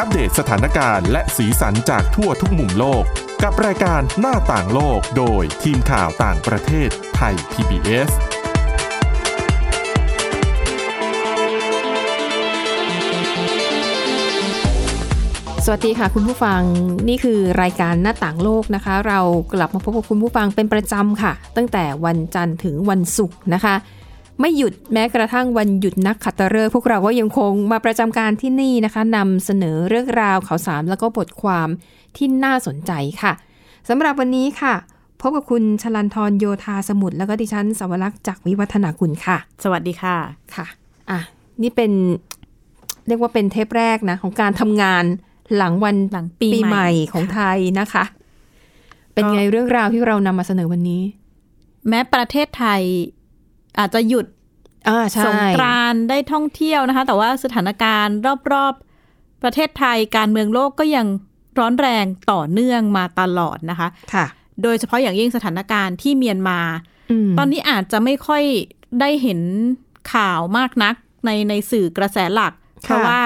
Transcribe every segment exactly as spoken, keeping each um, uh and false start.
อัปเดตสถานการณ์และสีสันจากทั่วทุกมุมโลกกับรายการหน้าต่างโลกโดยทีมข่าวต่างประเทศไทย พี บี เอสสวัสดีค่ะคุณผู้ฟังนี่คือรายการหน้าต่างโลกนะคะเรากลับมาพบกับคุณผู้ฟังเป็นประจำค่ะตั้งแต่วันจันทร์ถึงวันศุกร์นะคะไม่หยุดแม้กระทั่งวันหยุดนักขัตฤกษ์พวกเราก็ยังคงมาประจำการที่นี่นะคะนำเสนอเรื่องราวข่าวสารแล้วก็บทความที่น่าสนใจค่ะสำหรับวันนี้ค่ะพบกับคุณชลันธรโยธาสมุทรแล้วก็ดิฉันสวรักษ์จากวิวัฒนาคุณค่ะสวัสดีค่ะค่ะอ่ะนี่เป็นเรียกว่าเป็นเทปแรกนะของการทำงานหลังวันหลังปีใหม่ของไทยนะคะเป็นไงเรื่องราวที่เรานำมาเสนอวันนี้แม้ประเทศไทยอาจจะหยุดสงกรานต์ได้ท่องเที่ยวนะคะแต่ว่าสถานการณ์รอบๆประเทศไทยการเมืองโลกก็ยังร้อนแรงต่อเนื่องมาตลอดนะคะค่ะโดยเฉพาะอย่างยิ่งสถานการณ์ที่เมียนมาตอนนี้อาจจะไม่ค่อยได้เห็นข่าวมากนักในในสื่อกระแสหลักเพราะว่า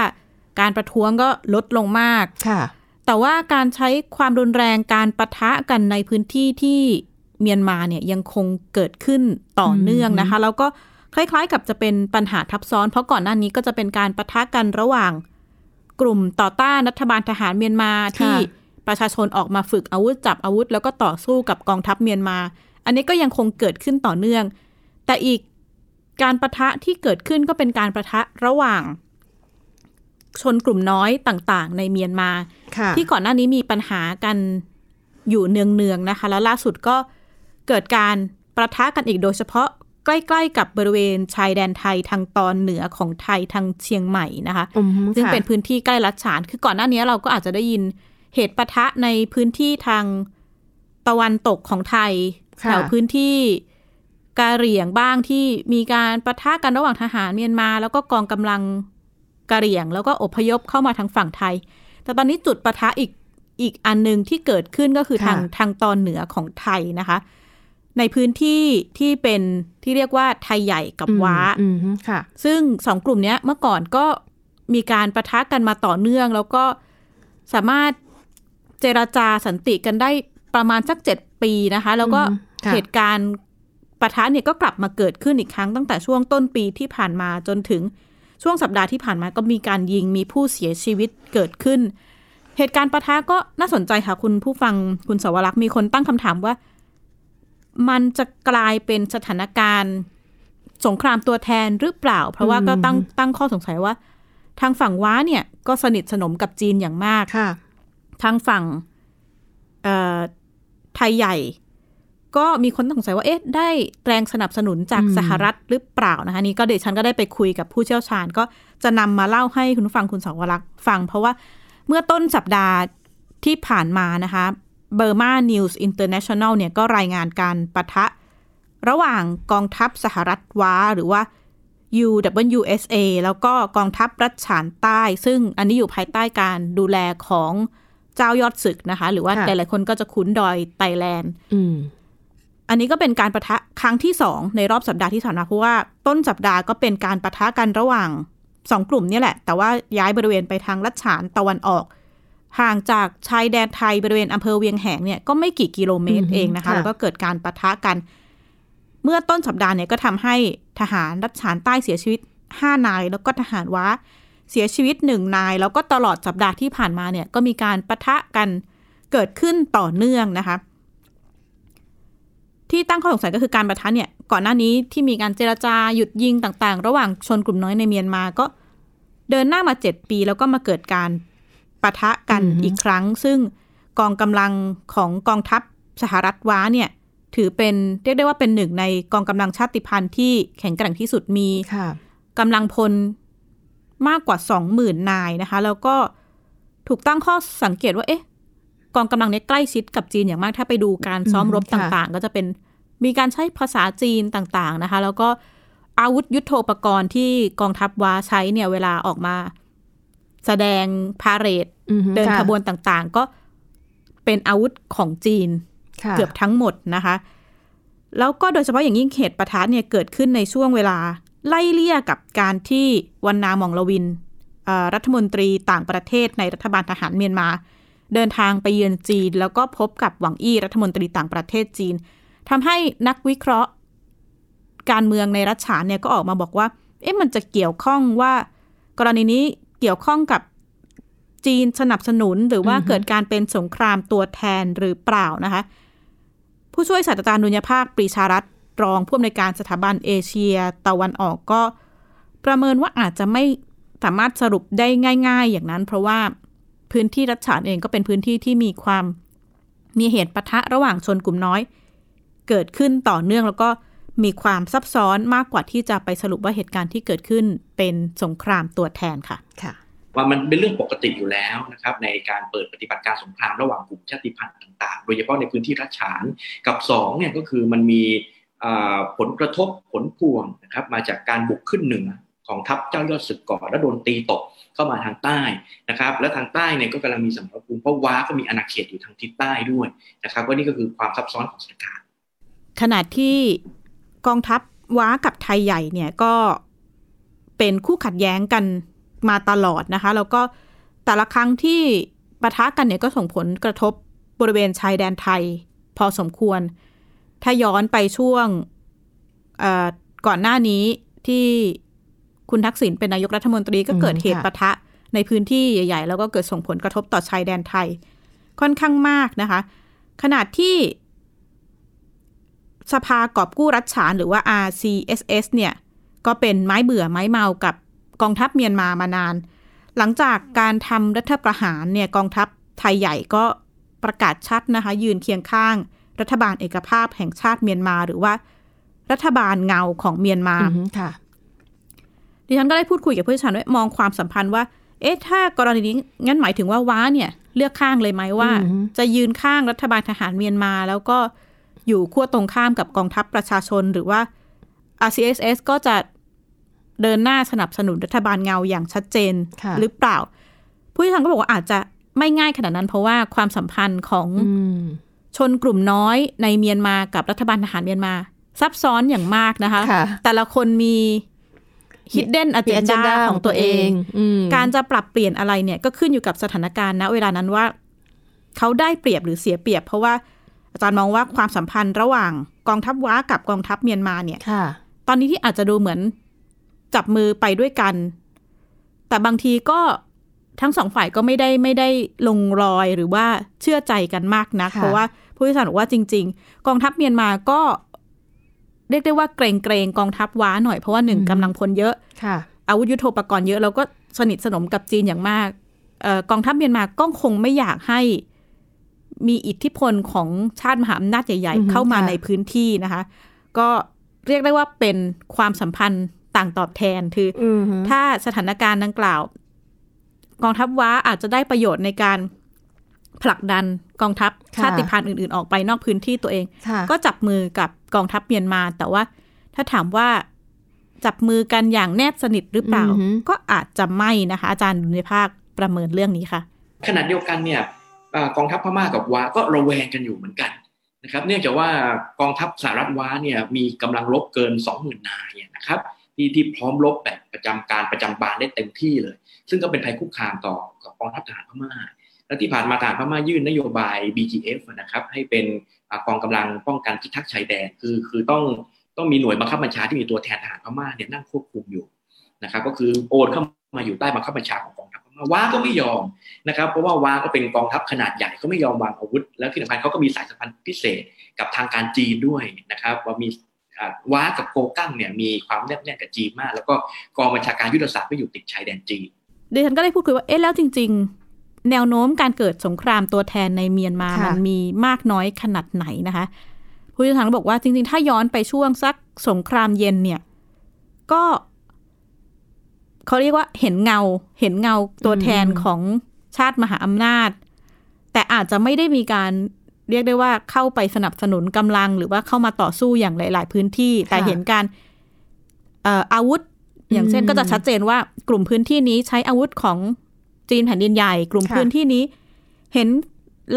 การประท้วงก็ลดลงมากแต่ว่าการใช้ความรุนแรงการปะทะกันในพื้นที่ที่เมียนมาเนี่ยยังคงเกิดขึ้นต่อเนื่องนะคะแล้วก็คล้ายๆกับจะเป็นปัญหาทับซ้อนเพราะก่อนหน้านี้ก็จะเป็นการปะทะกันระหว่างกลุ่มต่อต้านรัฐบาลทหารเมียนมาที่ประชาชนออกมาฝึกอาวุธจับอาวุธแล้วก็ต่อสู้กับกองทัพเมียนมาอันนี้ก็ยังคงเกิดขึ้นต่อเนื่องแต่อีกการปะทะที่เกิดขึ้นก็เป็นการปะทะระหว่างชนกลุ่มน้อยต่างๆในเมียนมาที่ก่อนหน้านี้มีปัญหากันอยู่เนืองๆนะคะแล้วล่าสุดก็เกิดการประทะกันอีกโดยเฉพาะใกล้ๆกับบริเวณชายแดนไทยทางตอนเหนือของไทยทางเชียงใหม่นะคะซึ่งเป็นพื้นที่ใกล้รัฐฉานคือก่อนหน้านี้เราก็อาจจะได้ยินเหตุปะทะในพื้นที่ทางตะวันตกของไทยแถวพื้นที่กะเหรี่ยงบ้างที่มีการปะทะกันระหว่างทหารเมียนมาแล้วก็กองกำลังกะเหรี่ยงแล้วก็อพยพเข้ามาทางฝั่งไทยแต่ตอนนี้จุดปะทะอีกอีกอันนึงที่เกิดขึ้นก็คือทางทางตอนเหนือของไทยนะคะในพื้นที่ที่เป็นที่เรียกว่าไทยใหญ่กับว้าซึ่งสองกลุ่มนี้เมื่อก่อนก็มีการปะทะกันมาต่อเนื่องแล้วก็สามารถเจรจาสันติกันได้ประมาณสักเจ็ดปีนะคะแล้วก็เหตุการณ์ปะทะเนี่ยก็กลับมาเกิดขึ้นอีกครั้งตั้งแต่ช่วงต้นปีที่ผ่านมาจนถึงช่วงสัปดาห์ที่ผ่านมาก็มีการยิงมีผู้เสียชีวิตเกิดขึ้นเหตุการณ์ปะทะก็น่าสนใจค่ะคุณผู้ฟังคุณสวรักษ์มีคนตั้งคำถามว่ามันจะกลายเป็นสถานการณ์สงครามตัวแทนหรือเปล่าเพราะว่าก็ตั้งตั้งข้อสงสัยว่าทางฝั่งว้าเนี่ยก็สนิทสนมกับจีนอย่างมากทางฝั่งเอ่อไทยใหญ่ก็มีคนสงสัยว่าเอ๊ะได้แรงสนับสนุนจากสหรัฐหรือเปล่านะคะนี่ก็เดี๋ยวฉันก็ได้ไปคุยกับผู้เชี่ยวชาญก็จะนำมาเล่าให้คุณฟังคุณสวรักษ์ฟังเพราะว่าเมื่อต้นสัปดาห์ที่ผ่านมานะคะBurma News International เนี่ยก็รายงานการปะทะระหว่างกองทัพสหรัฐว้าหรือว่า ยู ดับเบิลยู เอส เอ แล้วก็กองทัพรัฐฉานใต้ซึ่งอันนี้อยู่ภายใต้การดูแลของเจ้ายอดศึกนะคะหรือว่าหลายๆคนก็จะคุ้นดอยไตแลนด์อันนี้ก็เป็นการปะทะครั้งที่สองในรอบสัปดาห์ที่ผ่านมาเพราะว่าต้นสัปดาห์ก็เป็นการปะทะกันระหว่างสองกลุ่มนี่แหละแต่ว่าย้ายบริเวณไปทางรัฐฉานตะวันออกห่างจากชายแดนไทยบริเวณอำเภอเวียงแหงเนี่ยก็ไม่กี่กิโลเมตรเองนะคะแล้วก็เกิดการปะทะกันเมื่อต้นสัปดาห์เนี่ยก็ทำให้ทหารรัฐฉานใต้เสียชีวิตห้านายแล้วก็ทหารว้าเสียชีวิตหนึ่งนายแล้วก็ตลอดสัปดาห์ที่ผ่านมาเนี่ยก็มีการปะทะกันเกิดขึ้นต่อเนื่องนะคะที่ตั้งข้อสงสัยก็คือการปะทะเนี่ยก่อนหน้านี้ที่มีการเจรจาหยุดยิงต่างๆระหว่างชนกลุ่มน้อยในเมียนมาก็เดินหน้ามาเจ็ดปีแล้วก็มาเกิดการปะทะกัน mm-hmm. อีกครั้งซึ่งกองกำลังของกองทัพสหรัฐว้าเนี่ยถือเป็นเรียกได้ว่าเป็นหนึ่งในกองกำลังชาติพันธุ์ที่แข็งแกร่งที่สุดมีกำลังพลมากกว่า สองหมื่น นายนะคะแล้วก็ถูกตั้งข้อสังเกตว่าเอ๊ะกองกำลังนี้ใกล้ชิดกับจีนอย่างมากถ้าไปดูการซ้อมรบต่างๆก็จะเป็นมีการใช้ภาษาจีนต่างๆนะคะแล้วก็อาวุธยุทโธปกรณ์ที่กองทัพว้าใช้เนี่ยเวลาออกมาแสดงพาเหรดเดินขบวนต่างๆก็เป็นอาวุธของจีนเกือบทั้งหมดนะคะแล้วก็โดยเฉพาะอย่างยิ่งเหตุปะทะเนี่ยเกิดขึ้นในช่วงเวลาไล่เลี่ยกับการที่วันนามองละวิน รัฐมนตรีต่างประเทศในรัฐบาลทหารเมียนมาเดินทางไปเยือนจีนแล้วก็พบกับหวังอี้รัฐมนตรีต่างประเทศจีนทำให้นักวิเคราะห์การเมืองในรัฐฉานเนี่ยก็ออกมาบอกว่าเอ๊ะมันจะเกี่ยวข้องว่ากรณีนี้เกี่ยวข้องกับจีนสนับสนุนหรือว่า uh-huh. เกิดการเป็นสงครามตัวแทนหรือเปล่านะคะผู้ช่วยศาสตราจารย์ดุลยภาคปรีชารัตน์รองผู้อำนวยการสถาบันเอเชียตะวันออกก็ประเมินว่าอาจจะไม่สามารถสรุปได้ง่ายๆอย่างนั้นเพราะว่าพื้นที่รัฐฉานเองก็เป็นพื้นที่ที่มีความมีเหตุปะทะระหว่างชนกลุ่มน้อยเกิดขึ้นต่อเนื่องแล้วก็มีความซับซ้อนมากกว่าที่จะไปสรุปว่าเหตุการณ์ที่เกิดขึ้นเป็นสงครามตัวแทนค่ะค่ะว่ามันเป็นเรื่องปกติอยู่แล้วนะครับในการเปิดปฏิบัติการสงครามระหว่างกลุ่มชาติพันธุ์ต่างๆโดยเฉพาะในพื้นที่รัฐฉานกับสองเนี่ยก็คือมันมีผลกระทบผลพวงนะครับมาจากการบุกขึ้นเหนือของทัพเจ้ายอดศึกก่อนแล้วโดนตีตกเข้ามาทางใต้นะครับและทางใต้เนี่ยก็กำลังมีสมรภูมิเพราะว้าก็มีอาณาเขตอยู่ทางทิศใต้ด้วยนะครับว่านี่ก็คือความซับซ้อนของสถานการณ์ขณะที่กองทัพว้ากับไทยใหญ่เนี่ยก็เป็นคู่ขัดแย้งกันมาตลอดนะคะแล้วก็แต่ละครั้งที่ปะทะกันเนี่ยก็ส่งผลกระทบบริเวณชายแดนไทยพอสมควรถ้าย้อนไปช่วงก่อนหน้านี้ที่คุณทักษิณเป็นนายกรัฐมนตรีก็เกิดเหตุปะทะในพื้นที่ใหญ่ๆแล้วก็เกิดส่งผลกระทบต่อชายแดนไทยค่อนข้างมากนะคะขณะที่สภากอบกู้รัฐฉานหรือว่า อาร์ ซี เอส เอส เนี่ยก็เป็นไม้เบื่อไม้เมากับกองทัพเมียนมามานานหลังจากการทำรัฐประหารเนี่ยกองทัพไทยใหญ่ก็ประกาศชัดนะคะยืนเคียงข้างรัฐบาลเอกภาพแห่งชาติเมียนมาหรือว่ารัฐบาลเงาของเมียนมาค่ะดิฉันก็ได้พูดคุยกับผู้เชี่ยวชาญว่ามองความสัมพันธ์ว่าเอ๊ะถ้ากรณีนี้งั้นหมายถึงว่าว้าเนี่ยเลือกข้างเลยไหมว่าจะยืนข้างรัฐบาลทหารเมียนมาแล้วก็อยู่ขั้วตรงข้ามกับกองทัพประชาชนหรือว่า อาร์ ซี เอส เอส ก็จะเดินหน้าสนับสนุนรัฐบาลเงาอย่างชัดเจนหรือเปล่าผู้เชี่ยวชาญก็บอกว่าอาจจะไม่ง่ายขนาดนั้นเพราะว่าความสัมพันธ์ของชนกลุ่มน้อยในเมียนมากับรัฐบาลทหารเมียนมาซับซ้อนอย่างมากนะคะแต่ละคนมีhidden agenda ของตัวเองการจะปรับเปลี่ยนอะไรเนี่ยก็ขึ้นอยู่กับสถานการณ์ณเวลานั้นว่าเขาได้เปรียบหรือเสียเปรียบเพราะว่าอาจารย์มองว่าความสัมพันธ์ระหว่างกองทัพว้ากับกองทัพเมียนมาเนี่ยตอนนี้ที่อาจจะดูเหมือนจับมือไปด้วยกันแต่บางทีก็ทั้งสองฝ่ายก็ไม่ได้ไม่ได้ลงรอยหรือว่าเชื่อใจกันมากนักเพราะว่าผู้วิจารณ์บอกว่าจริงๆกองทัพเมียนมาก็เรียกได้ว่าเกรงเกรงกองทัพว้าหน่อยเพราะว่าหนึ่งกำลังพลเยอะอาวุธยุทโธปกรณ์เยอะแล้วก็สนิทสนมกับจีนอย่างมากกองทัพเมียนมาก็คงไม่อยากให้มีอิทธิพลของชาติมหาอำนาจใหญ่ๆเข้ามาในพื้นที่นะคะก็เรียกได้ว่าเป็นความสัมพันธ์ต่างตอบแทนคือถ้าสถานการณ์ดังกล่าวกองทัพว้าอาจจะได้ประโยชน์ในการผลักดันกองทัพชาติพันธุ์อื่นๆออกไปนอกพื้นที่ตัวเองก็จับมือกับกองทัพเมียนมาแต่ว่าถ้าถามว่าจับมือกันอย่างแนบสนิทหรือเปล่าก็อาจจะไม่นะคะอาจารย์ดุลยภาคประเมินเรื่องนี้ค่ะขณะเดียวกันเนี่ยกองทัพพม่ากับว้าก็ระแวงกันอยู่เหมือนกันนะครับเนื่องจากว่ากองทัพสหรัฐว้าเนี่ยมีกำลังรบเกิน สองหมื่น นายนะครับที่ที่พร้อมรบแบบประจำการประจำบานได้เต็มที่เลยซึ่งก็เป็นภัยคุกคามต่อกองทัพทหารพม่าและที่ผ่านมาทหารพม่ายื่นนโยบาย บี จี เอฟ นะครับให้เป็นกองกำลังป้องกันพิทักษ์ชายแดนคือคือต้องต้องมีหน่วยบังคับบัญชาที่มีตัวแทนทหารพม่าเนี่ยนั่งควบคุมอยู่นะครับก็คือโอนเข้ามาอยู่ใต้บังคับบัญชาของกองทัพพม่าว้าก็ไม่ยอมนะครับเพราะว่าว้าก็เป็นกองทัพขนาดใหญ่เขาไม่ยอมวางอาวุธแล้วที่สำคัญเขาก็มีสายสัมพันธ์พิเศษกับทางการจีนด้วยนะครับว่ามีว้ากับโกกั้งเนี่ยมีความแนบแน่นกับจีนมากแล้วก็กองบัญชาการยุทธศาสตร์ก็อยู่ติดชายแดนจีนดิฉันก็ได้พูดคุยว่าเอ๊ะแล้วจริงๆแนวโน้มการเกิดสงครามตัวแทนในเมียนมามันมีมากน้อยขนาดไหนนะคะผู้เชี่ยวชาญบอกว่าจริงๆถ้าย้อนไปช่วงสักสงครามเย็นเนี่ยก็เขาเรียกว่าเห็นเงาเห็นเงาตัวแทนของชาติมหาอำนาจแต่อาจจะไม่ได้มีการเรียกได้ว่าเข้าไปสนับสนุนกำลังหรือว่าเข้ามาต่อสู้อย่างหลายๆพื้นที่แต่เห็นการอาวุธอย่างเช่นก็จะชัดเจนว่ากลุ่มพื้นที่นี้ใช้อาวุธของจีนแผ่นดินใหญ่กลุ่มพื้นที่นี้เห็น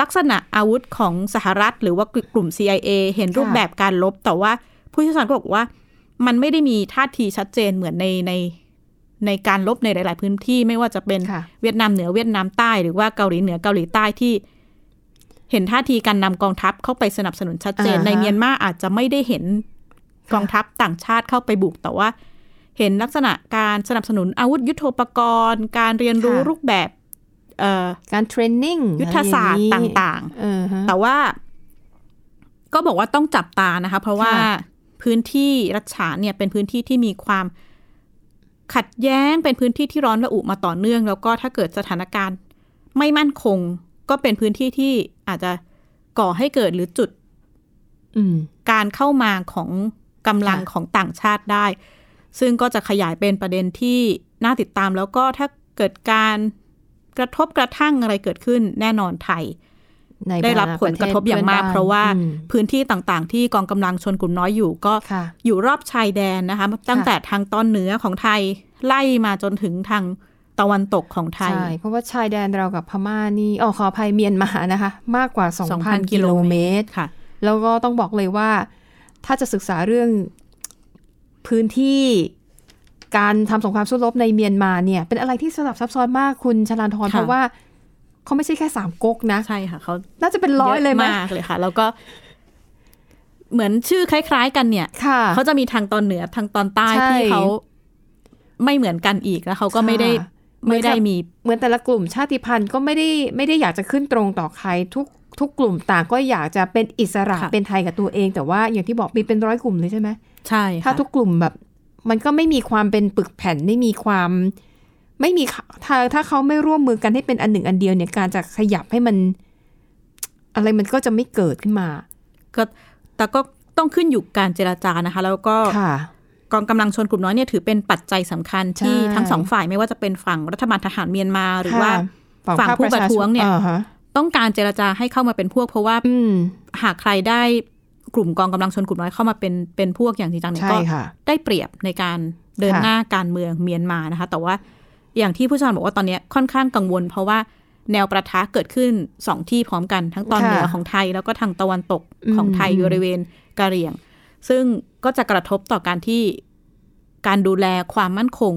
ลักษณะอาวุธของสหรัฐหรือว่ากลุ่ม ซี ไอ เอ เห็นรูปแบบการลบแต่ว่าผู้เชี่ยวชาญก็บอกว่ามันไม่ได้มีท่าทีชัดเจนเหมือนในใน ในการรบในหลายๆพื้นที่ไม่ว่าจะเป็นเวียดนามเหนือเวียดนามใต้หรือว่าเกาหลีเหนือเกาหลีใต้ที่เห็นท่าทีการนำกองทัพเข้าไปสนับสนุนชัดเจนในเมียนมาอาจจะไม่ได้เห็นกองทัพต่างชาติเข้าไปบุกแต่ว่าเห็นลักษณะการสนับสนุนอาวุธยุทโธปกรณ์การเรียนรู้รูปแบบการเทรนนิ่งยุทธศาสตร์ต่างๆแต่ว่าก็บอกว่าต้องจับตานะคะเพราะว่าพื้นที่รัชฉานเนี่ยเป็นพื้นที่ที่มีความขัดแย้งเป็นพื้นที่ที่ร้อนระอุมาต่อเนื่องแล้วก็ถ้าเกิดสถานการณ์ไม่มั่นคงก็เป็นพื้นที่ที่อาจจะก่อให้เกิดหรือจุดการเข้ามาของกำลังของต่างชาติได้ซึ่งก็จะขยายเป็นประเด็นที่น่าติดตามแล้วก็ถ้าเกิดการกระทบกระทั่งอะไรเกิดขึ้นแน่นอนไทยได้รับผลกระทบอย่างมากเพราะว่าพื้นที่ต่างๆที่กองกำลังชนกลุ่มน้อยอยู่ก็อยู่รอบชายแดนนะคะตั้งแต่ทางตอนเหนือของไทยไล่มาจนถึงทางตะวันตกของไทยใช่เพราะว่าชายแดนเรากับพม่านี่อ๋อขออภัยเมียนมานะคะมากกว่า สองพัน กิโลเมตรค่ะแล้วก็ต้องบอกเลยว่าถ้าจะศึกษาเรื่องพื้นที่การทำสงครามสู้รบในเมียนมาเนี่ยเป็นอะไรที่สลับซับซ้อนมากคุณชลาธรเพราะว่าเขาไม่ใช่แค่สามก๊กนะใช่ค่ะเขาน่าจะเป็นร้อยเลยมากเลยค่ะแล้วก็เหมือนชื่อคล้ายๆกันเนี่ยเขาจะมีทางตอนเหนือทางตอนใต้ที่เขาไม่เหมือนกันอีกแล้วเขาก็ไม่ได้ไม่ได้มีเหมือนแต่ละกลุ่มชาติพันธุ์ก็ไม่ได้ไม่ได้อยากจะขึ้นตรงต่อใครทุกทุกกลุ่มต่างก็อยากจะเป็นอิสระเป็นไทยกับตัวเองแต่ว่าอย่างที่บอกมีเป็นร้อยกลุ่มเลยใช่ไหมใช่ถ้าทุกกลุ่มแบบมันก็ไม่มีความเป็นปึกแผ่นไม่มีความไม่มีถ้าถ้าเขาไม่ร่วมมือกันให้เป็นอันหนึ่งอันเดียวเนี่ยการจะขยับให้มันอะไรมันก็จะไม่เกิดขึ้นมาก็แต่ก็ต้องขึ้นอยู่การเจรจานะคะแล้วก็กองกำลังชนกลุ่มน้อยเนี่ยถือเป็นปัจจัยสำคัญที่ทั้งสองฝ่ายไม่ว่าจะเป็นฝั่งรัฐบาลทหารเมียนมาหรือว่าฝั่งผู้ประท้วงเนี่ยต้องการเจรจาให้เข้ามาเป็นพวกเพราะว่าหากใครได้กลุ่มกองกำลังชนกลุ่มน้อยเข้ามาเป็นเป็นพวกอย่างจริงจังเนี่ยก็ได้เปรียบในการเดินหน้าการเมืองเมียนมานะคะแต่ว่าอย่างที่ผู้ชาญบอกว่าตอนนี้ค่อนข้างกังวลเพราะว่าแนวประทะเกิดขึ้นสองที่พร้อมกันทั้งตอนเหนือของไทยแล้วก็ทางตะวันตกของไทยบริเวณกะเหรี่ยงซึ่งก็จะกระทบต่อการที่การดูแลความมั่นคง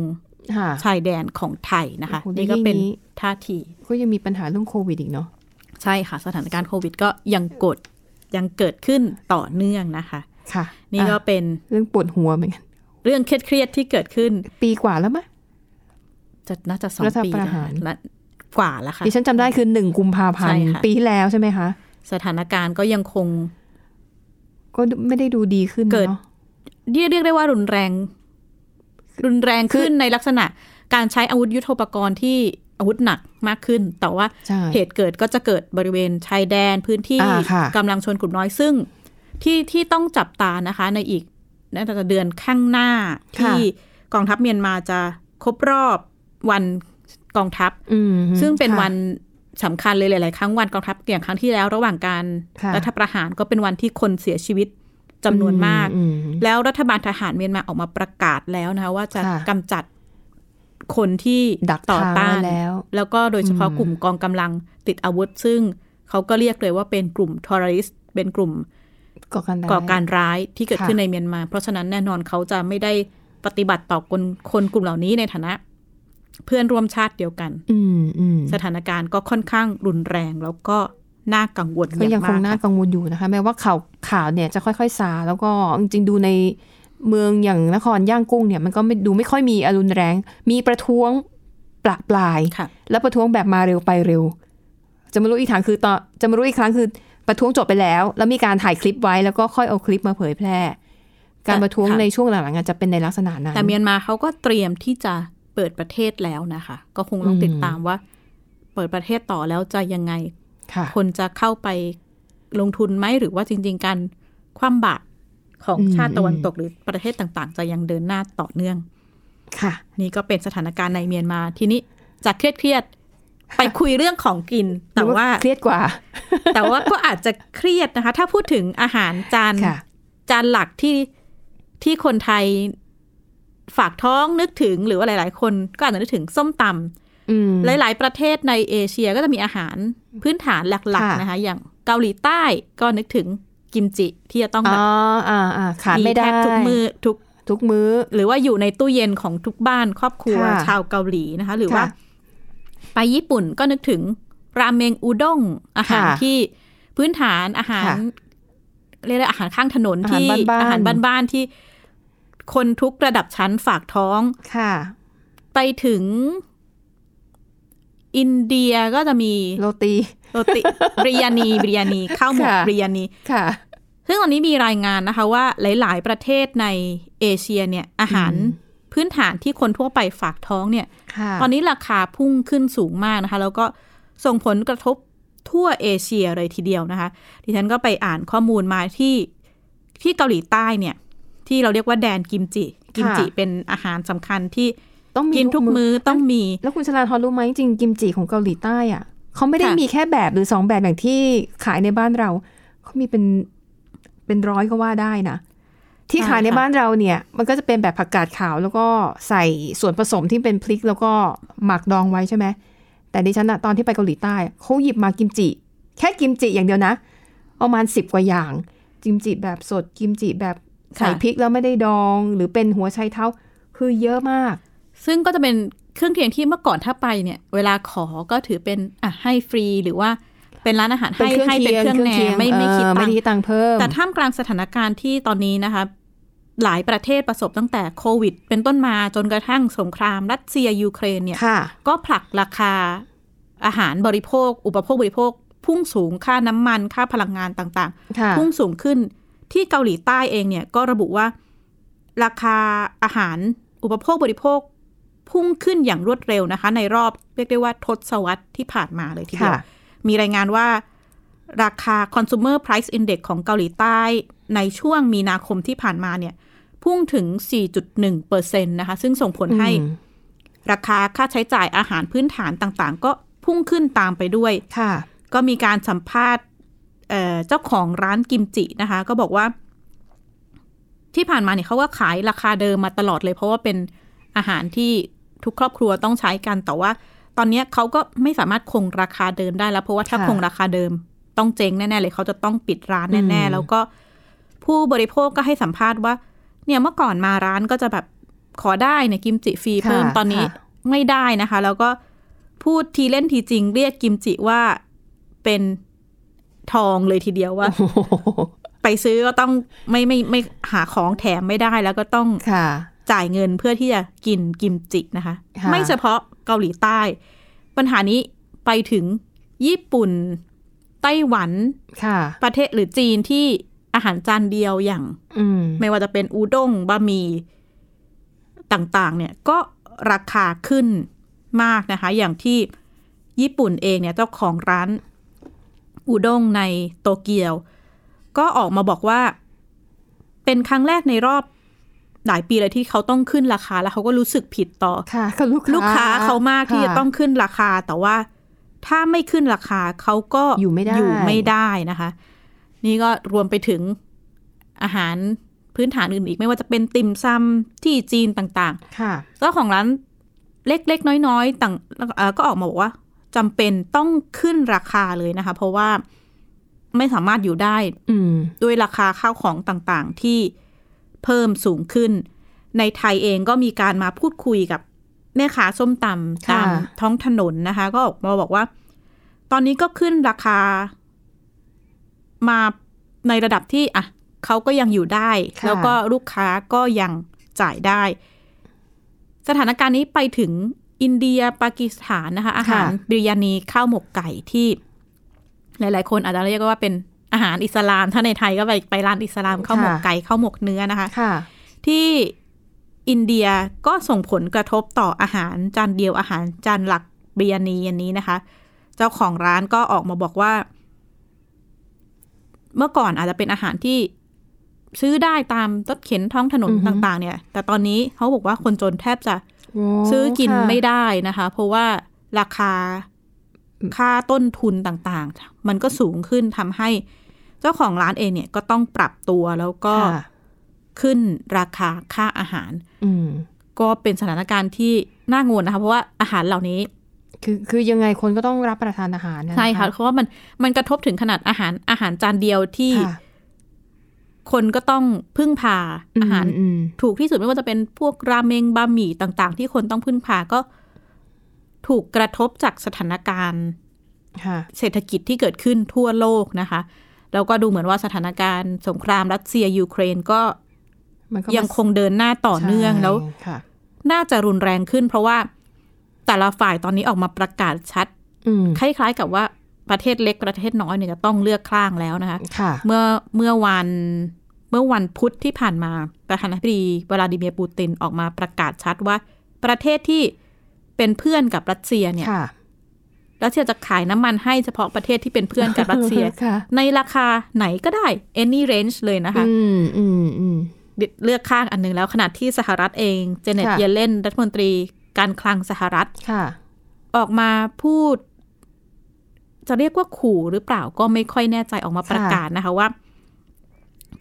ชายแดนของไทยนะคะนี่ก็เป็นท่าทีก็ยังมีปัญหาเรื่องโควิดอีกเนาะใช่ค่ะสถานการณ์โควิดก็ยังกดยังเกิดขึ้นต่อเนื่องนะคะค่ะนี่ก็เป็นเรื่องปวดหัวเหมือนกันเรื่องเครียดๆที่เกิดขึ้นปีกว่าแล้วมั้ยจะน่าจะสองปีแล้วกว่าแล้วค่ะดิฉันจำได้คือหนึ่งกุมภาพันธ์ปีที่แล้วใช่ไหมคะสถานการณ์ก็ยังคงก็ไม่ได้ดูดีขึ้นเกิดเรียกเรียกได้ว่ารุนแรงรุนแรงขึ้นในลักษณะการใช้อาวุธยุทโธปกรณ์ที่อาวุธหนักมากขึ้นแต่ว่าเหตุเกิดก็จะเกิดบริเวณชายแดนพื้นที่กำลังชนกลุ่มน้อยซึ่งที่ที่ต้องจับตานะคะในอีกน่าจะเดือนข้างหน้าที่กองทัพเมียนมาจะครบรอบวันกองทัพซึ่งเป็นวันสำคัญเลยหลายๆครั้งวันกองทัพอย่างครั้งที่แล้วระหว่างการรัฐประหารก็เป็นวันที่คนเสียชีวิตจำนวนมากแล้วรัฐบาลทหารเมียนมาออกมาประกาศแล้วนะคะว่าจะกำจัดคนที่ต่อต้านแล้วแล้วก็โดยเฉพาะกลุ่มกองกำลังติดอาวุธซึ่งเขาก็เรียกเลยว่าเป็นกลุ่มทอริสต์เป็นกลุ่มก่อการร้ายที่เกิดขึ้นในเมียนมาเพราะฉะนั้นแน่นอนเขาจะไม่ได้ปฏิบัติต่อคนคนกลุ่มเหล่านี้ในฐานะเพื่อนร่วมชาติเดียวกันสถานการณ์ก็ค่อนข้างรุนแรงแล้วก็น่ากังวลก็ยังคงน่ากังวลอยู่นะคะแม้ว่าข่าวข่าวเนี่ยจะค่อยๆซาแล้วก็จริงๆดูในเมืองอย่างนครย่างกุ้งเนี่ยมันก็ไม่ดูไม่ค่อยมีอรุณแรงมีประท้วงปละปลายและประท้วงแบบมาเร็วไปเร็วจะมารู้อีกทางคือตอนจะมารู้อีกครั้งคือประท้วงจบไปแล้วแล้วมีการถ่ายคลิปไว้แล้วก็ค่อยเอาคลิปมาเผยแพร่การประท้วงในช่วงหลังๆอาจจะเป็นในลักษณะนั้นแต่เมียนมาเขาก็เตรียมที่จะเปิดประเทศแล้วนะคะก็คงต้องติดตามว่าเปิดประเทศต่อแล้วจะยังไง ค, คนจะเข้าไปลงทุนไหมหรือว่าจริงๆการคว่ำบาตรของชาติตะวันตกหรือประเทศต่างๆจะยังเดินหน้าต่อเนื่องค่ะนี่ก็เป็นสถานการณ์ในเมียนมาทีนี้จากเครียดๆไปคุยเรื่องของกินแต่ว่าเครียดกว่าแต่ว่าก็อาจจะเครียดนะคะถ้าพูดถึงอาหารจานจานหลักที่ที่คนไทยฝากท้องนึกถึงหรือว่าหลายๆคนก็อาจจะนึกถึงส้มตำหลายๆประเทศในเอเชียก็จะมีอาหารพื้นฐานหลักๆนะคะอย่างเกาหลีใต้ก็นึกถึงกิมจิที่จะต้องแบบมีแทบทุกมือทุก ทุกมื้อหรือว่าอยู่ในตู้เย็นของทุกบ้านครอบครัวชาวเกาหลีนะคะหรือว่าไปญี่ปุ่นก็นึกถึงราเมงอุด้งอาหารที่พื้นฐานอาหารเรียกว่าอาหารข้างถนนที่อาหารบ้านๆที่คนทุกระดับชั้นฝากท้องไปถึงอินเดียก็จะมีโรตีโรติบริยานีบริยานีข้าวหมกบริยานีซึ่งตอนนี้มีรายงานนะคะว่าหลายๆประเทศในเอเชียเนี่ยอาหารพื้นฐานที่คนทั่วไปฝากท้องเนี่ยตอนนี้ราคาพุ่งขึ้นสูงมากนะคะแล้วก็ส่งผลกระทบทั่วเอเชียเลยทีเดียวนะคะดิฉันก็ไปอ่านข้อมูลมาที่ที่เกาหลีใต้เนี่ยที่เราเรียกว่าแดนกิมจิกิมจิเป็นอาหารสำคัญที่กินทุกมื้อต้องมีแล้วคุณชลาทรรู้ไหมจริงกิมจิของเกาหลีใต้อ่ะเขาไม่ได้มีแค่แบบหรือสองแบบอย่างที่ขายในบ้านเราเขามีเป็นเป็นร้อยก็ว่าได้นะที่ขายในบ้านเราเนี่ยมันก็จะเป็นแบบผักกาดขาวแล้วก็ใส่ส่วนผสมที่เป็นพริกแล้วก็หมักดองไว้ใช่ไหมแต่ดิฉันอะตอนที่ไปเกาหลีใต้เขาหยิบมากิมจิแค่กิมจิอย่างเดียวนะประมาณสิบกว่าอย่างกิมจิแบบสดกิมจิแบบใส่พริกแล้วไม่ได้ดองหรือเป็นหัวไชเท้าคือเยอะมากซึ่งก็จะเป็นเครื่องเคียงที่เมื่อก่อนถ้าไปเนี่ยเวลาขอก็ถือเป็นอ่ะให้ฟรีหรือว่าเป็นร้านอาหารให้ให้เป็นเครื่องแหนมไม่ไม่คิดตังค์เพิ่มแต่ท่ามกลางสถานการณ์ที่ตอนนี้นะคะหลายประเทศประสบตั้งแต่โควิดเป็นต้นมาจนกระทั่งสงครามรัสเซียยูเครนเนี่ยก็ผลักราคาอาหารบริโภคอุปโภคบริโภคพุ่งสูงค่าน้ำมันค่าพลังงานต่างๆพุ่งสูงขึ้นที่เกาหลีใต้เองเนี่ยก็ระบุว่าราคาอาหารอุปโภคบริโภคพุ่งขึ้นอย่างรวดเร็วนะคะในรอบเรียกได้ว่าทศวรรษที่ผ่านมาเลยทีเดียวมีรายงานว่าราคา Consumer Price Index ของเกาหลีใต้ในช่วงมีนาคมที่ผ่านมาเนี่ยพุ่งถึง สี่จุดหนึ่งเปอร์เซ็นต์ นะคะซึ่งส่งผลให้ราคาค่าใช้จ่ายอาหารพื้นฐานต่างๆก็พุ่งขึ้นตามไปด้วยก็มีการสัมภาษณ์เอ่อเจ้าของร้านกิมจินะคะก็บอกว่าที่ผ่านมาเนี่ยเขาก็ขายราคาเดิมมาตลอดเลยเพราะว่าเป็นอาหารที่ทุกครอบครัวต้องใช้กันแต่ว่าตอนนี้เขาก็ไม่สามารถคงราคาเดิมได้แล้วเพราะว่าถ้าคงราคาเดิมต้องเจ๊งแน่ๆเลยเขาจะต้องปิดร้านแน่ๆแล้วก็ผู้บริโภคก็ให้สัมภาษณ์ว่าเนี่ยเมื่อก่อนมาร้านก็จะแบบขอได้เนี่ยกิมจิฟรีเพิ่มตอนนี้ไม่ได้นะคะแล้วก็พูดทีเล่นทีจริงเรียกกิมจิว่าเป็นทองเลยทีเดียวว่า ไปซื้อก็ต้องไม่ไม่ไม่หาของแถมไม่ได้แล้วก็ต้องจ่ายเงินเพื่อที่จะกินกิมจินะคะไม่เฉพาะเกาหลีใต้ปัญหานี้ไปถึงญี่ปุ่นไต้หวันประเทศหรือจีนที่อาหารจานเดียวอย่างไม่ว่าจะเป็นอูด้งบะหมี่ต่างๆเนี่ยก็ราคาขึ้นมากนะคะอย่างที่ญี่ปุ่นเองเนี่ยเจ้าของร้านอูด้งในโตเกียวก็ออกมาบอกว่าเป็นครั้งแรกในรอบหลายปีเลยที่เขาต้องขึ้นราคาแล้วเขาก็รู้สึกผิดต่อลูกค้าเขามากที่จะต้องขึ้นราคาแต่ว่าถ้าไม่ขึ้นราคาเขาก็อยู่ไม่ได้อยู่ไม่ได้นะคะนี่ก็รวมไปถึงอาหารพื้นฐานอื่นอีกไม่ว่าจะเป็นติ่มซำที่จีนต่างๆแล้วของร้านเล็กๆน้อยๆต่างก็ออกมาบอกว่าจำเป็นต้องขึ้นราคาเลยนะคะเพราะว่าไม่สามารถอยู่ได้ด้วยราคาข้าวของต่างๆที่เพิ่มสูงขึ้นในไทยเองก็มีการมาพูดคุยกับแม่ค้าส้มตำตามท้องถนนนะคะก็ออกมาบอกว่าตอนนี้ก็ขึ้นราคามาในระดับที่อ่ะเขาก็ยังอยู่ได้แล้วก็ลูกค้าก็ยังจ่ายได้สถานการณ์นี้ไปถึงอินเดียปากีสถานนะคะอาหารบริยานีข้าวหมกไก่ที่หลายๆคนอาจจะเรียกว่าเป็นอาหารอิสลามถ้าในไทยก็ไปไปร้านอิสลามข้าวหมกไก่ข้าวหมกเนื้อนะคะที่อินเดียก็ส่งผลกระทบต่ออาหารจานเดียวอาหารจานหลักบริยานีอันนี้นะคะเจ้าของร้านก็ออกมาบอกว่าเมื่อก่อนอาจจะเป็นอาหารที่ซื้อได้ตามรถเข็นท้องถนนต่างๆเนี่ยแต่ตอนนี้เขาบอกว่าคนจนแทบจะซื้อกินไม่ได้นะคะเพราะว่าราคาค่าต้นทุนต่างๆมันก็สูงขึ้นทำให้เจ้าของร้านเองเนี่ยก็ต้องปรับตัวแล้วก็ขึ้นราคาค่าอาหารก็เป็นสถานการณ์ที่น่างงนะคะเพราะว่าอาหารเหล่านี้คือคือยังไงคนก็ต้องรับประทานอาหารใช่ค่ะเพราะว่ามันมันกระทบถึงขนาดอาหารอาหารจานเดียวที่ คนก็ต้องพึ่งพาอาหารถูกที่สุดไม่ว่าจะเป็นพวกราเมงบะหมี่ต่างๆที่คนต้องพึ่งพาก็ถูกกระทบจากสถานการณ์เศรษฐกิจที่เกิดขึ้นทั่วโลกนะคะแล้วก็ดูเหมือนว่าสถานการณ์สงครามรัสเซียยูเครนก็ยังคงเดินหน้าต่อเนื่องแล้วน่าจะรุนแรงขึ้นเพราะว่าแต่ละฝ่ายตอนนี้ออกมาประกาศชัดคล้ายๆกับว่าประเทศเล็กประเทศน้อยเนี่ยจะต้องเลือกข้างแล้วนะคะเมื่อเมื่อวันเมื่อวันพุธที่ผ่านมาประธานาธิบดีวลาดิเมียร์ปูตินออกมาประกาศชัดว่าประเทศที่เป็นเพื่อนกับรัสเซียเนี่ยรัสเซียจะขายน้ำมันให้เฉพาะประเทศที่เป็นเพื่อนกับรัสเซีย ในราคาไหนก็ได้ any range เลยนะคะเลือกข้างอันนึงแล้วขณะที่สหรัฐเองเจเน็ตเยเลนรัฐมนตรีการคลังสหรัฐออกมาพูดจะเรียกว่าขู่หรือเปล่าก็ไม่ค่อยแน่ใจออกมาประกาศนะคะว่า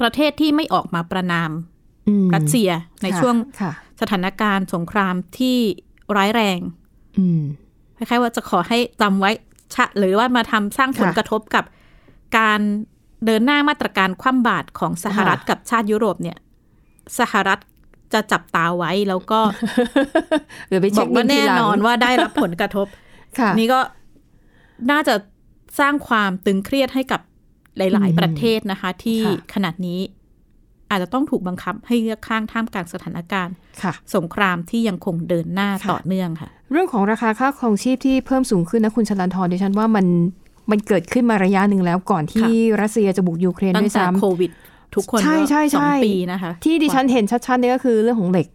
ประเทศที่ไม่ออกมาประนามรัสเซียในช่วงสถานการณ์สงครามที่ร้ายแรงคล้ายๆว่าจะขอให้จำไว้ชะหรือว่ามาทำสร้างผลกระทบกับการเดินหน้ามาตรการคว่ำบาตรของสหรัฐกับชาติยุโรปเนี่ยสหรัฐจะจับตาไว้แล้วก็บอกว่าแน่นอนว่าได้รับผลกระทบนี่ก็น่าจะสร้างความตึงเครียดให้กับหลายๆประเทศนะคะที่ขณะนี้อาจจะต้องถูกบังคับให้เลือกข้างท่ามกลางสถานการณ์สงครามที่ยังคงเดินหน้าต่อเนื่องค่ะเรื่องของราคาค่าครองชีพที่เพิ่มสูงขึ้นนะคุณชลันทรดิฉันว่ามันมันเกิดขึ้นมาระยะหนึ่งแล้วก่อนที่รัสเซียจะบุกยูเครนด้วยซ้ำโควิดทุกคนใช่ใช่ใช่สองปีนะคะที่ดิฉันเห็นชัดๆนี่ก็คือเรื่องของเหล็ก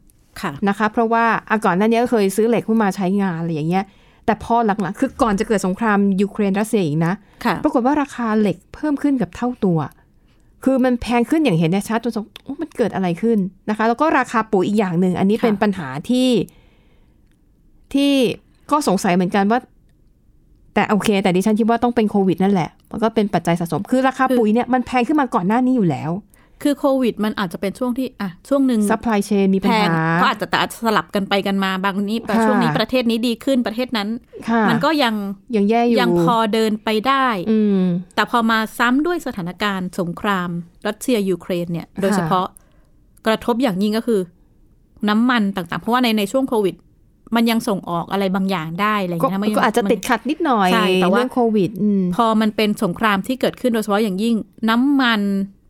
นะคะเพราะว่าก่อนหน้านี้ก็เคยซื้อเหล็กมาใช้งานอะไรอย่างเงี้ยแต่พอหลังๆคือก่อนจะเกิดสงครามยูเครนรัสเซียอีกนะปรากฏว่าราคาเหล็กเพิ่มขึ้นกับเท่าตัวคือมันแพงขึ้นอย่างเห็นได้ชัดจนสงสัยมันเกิดอะไรขึ้นนะคะแล้วก็ราคาปุ๋ยอีกอย่างหนึ่งอันนี้เป็นปัญหาที่ที่ก็สงสัยเหมือนกันว่าแต่โอเคแต่ดิฉันคิดว่าต้องเป็นโควิดนั่นแหละมันก็เป็นปัจจัยสะสมคือราคาปุ๋ยเนี่ยมันแพงขึ้นมาก่อนหน้านี้อยู่แล้วคือโควิดมันอาจจะเป็นช่วงที่อ่ะช่วงนึง supply chain มีปัญหาก็อาจจะแต่สลับกันไปกันมาบางนี้แต่ช่วงนี้ประเทศนี้ดีขึ้นประเทศนั้นมันก็ยังยังแย่อยู่ยังพอเดินไปได้แต่พอมาซ้ำด้วยสถานการณ์สงครามรัสเซียยูเครนเนี่ยโดยเฉพาะกระทบอย่างยิ่งก็คือน้ำมันต่างๆเพราะว่าในในช่วงโควิดมันยังส่งออกอะไรบางอย่างได้อะไรอย่างเงี้ยก็อาจจะติดขัดนิดหน่อยแต่ว่าโควิดพอมันเป็นสงครามที่เกิดขึ้นโดยเฉพาะอย่างยิ่งน้ำมัน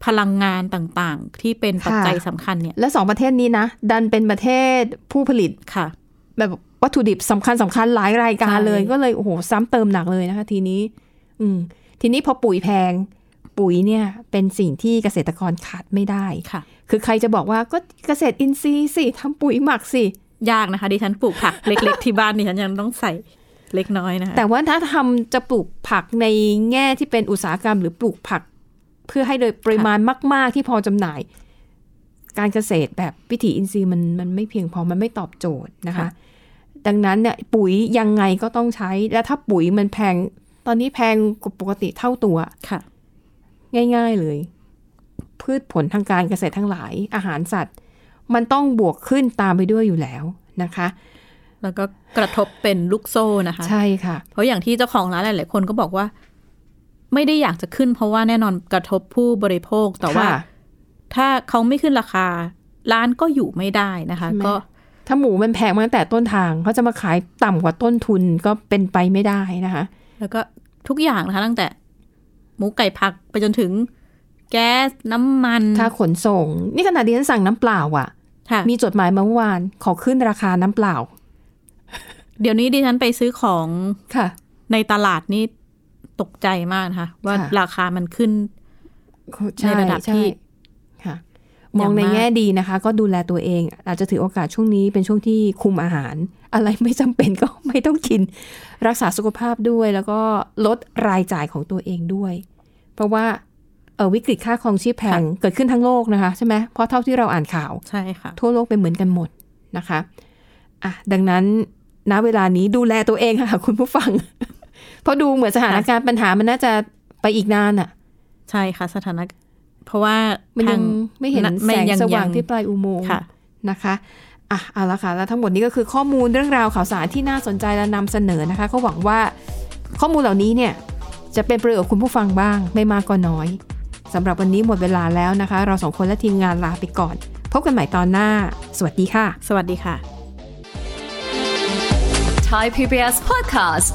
พลังงานต่างๆที่เป็นปัจจัยสำคัญเนี่ยและสองประเทศนี้นะดันเป็นประเทศผู้ผลิตค่ะแบบวัตถุดิบสำคัญสำคัญหลายรายการเลยก็เลยโอ้โหซ้ำเติมหนักเลยนะคะทีนี้อืมทีนี้พอปุ๋ยแพงปุ๋ยเนี่ยเป็นสิ่งที่เกษตรกรขาดไม่ได้ค่ะคือใครจะบอกว่าก็เกษตรอินทรีย์สิทำปุ๋ยหมักสิยากนะคะดิฉันปลูกผัก เล็กๆที่บ้านดิฉันยังต้องใส่เล็กน้อยนะคะแต่ว่าถ้าทำจะปลูกผักในแง่ที่เป็นอุตสาหกรรมหรือปลูกผักเพื่อให้โดยปริมาณมากๆที่พอจำหน่ายการเกษตรแบบวิถีอินทรีย์มันมันไม่เพียงพอมันไม่ตอบโจทย์นะคะดังนั้นเนี่ยปุ๋ยยังไงก็ต้องใช้และถ้าปุ๋ยมันแพงตอนนี้แพงกว่าปกติเท่าตัวค่ะง่ายๆเลยพืชผลทางการเกษตรทั้งหลายอาหารสัตว์มันต้องบวกขึ้นตามไปด้วยอยู่แล้วนะคะแล้วก็กระทบเป็นลูกโซ่นะคะใช่ค่ะเพราะอย่างที่เจ้าของร้านหลายๆคนก็บอกว่าไม่ได้อยากจะขึ้นเพราะว่าแน่นอนกระทบผู้บริโภคแต่ว่าถ้าเขาไม่ขึ้นราคาร้านก็อยู่ไม่ได้นะคะก็ถ้าหมูมันแพงมาตั้งแต่ต้นทางเขาจะมาขายต่ำกว่าต้นทุนก็เป็นไปไม่ได้นะคะแล้วก็ทุกอย่างนะคะตั้งแต่หมูไก่ผักไปจนถึงแก๊สน้ำมันค่าขนส่งนี่ขนาดดิฉันสั่งน้ำเปล่าอ่ะมีจดหมายมาเมื่อวานขอขึ้นราคาน้ำเปล่า เดี๋ยวนี้ดิฉันไปซื้อของในตลาดนี่ตกใจมากนะคะว่าราคามันขึ้นในระดับที่มองในแง่ดีนะคะก็ดูแลตัวเองอาจจะถือโอกาสช่วงนี้เป็นช่วงที่คุมอาหารอะไรไม่จำเป็นก็ไม่ต้องกินรักษาสุขภาพด้วยแล้วก็ลดรายจ่ายของตัวเองด้วยเพราะว่าเออวิกฤตค่าครองชีพแพงเกิดขึ้นทั้งโลกนะคะใช่ไหมเพราะเท่าที่เราอ่านข่าวใช่ค่ะทั่วโลกเป็นเหมือนกันหมดนะคะอ่ะดังนั้นณเวลานี้ดูแลตัวเองค่ะคุณผู้ฟังเพราะดูเหมือนสถานการณ์ปัญหามันน่าจะไปอีกนานอ่ะใช่ค่ะสถานะเพราะว่ามันยังไม่เห็นแสงสว่างที่ปลายอุโมงค์นะคะอ่ะเอาละค่ะแล้วทั้งหมดนี้ก็คือข้อมูลเรื่องราวข่าวสารที่น่าสนใจและนำเสนอนะคะก็หวังว่าข้อมูลเหล่านี้เนี่ยจะเป็นประโยชน์คุณผู้ฟังบ้างไม่มากก็น้อย สำหรับวันนี้หมดเวลาแล้วนะคะเราสองคนและทีมงานลาไปก่อนพบกันใหม่ตอนหน้าสวัสดีค่ะสวัสดีค่ะ Thai พี บี เอส Podcast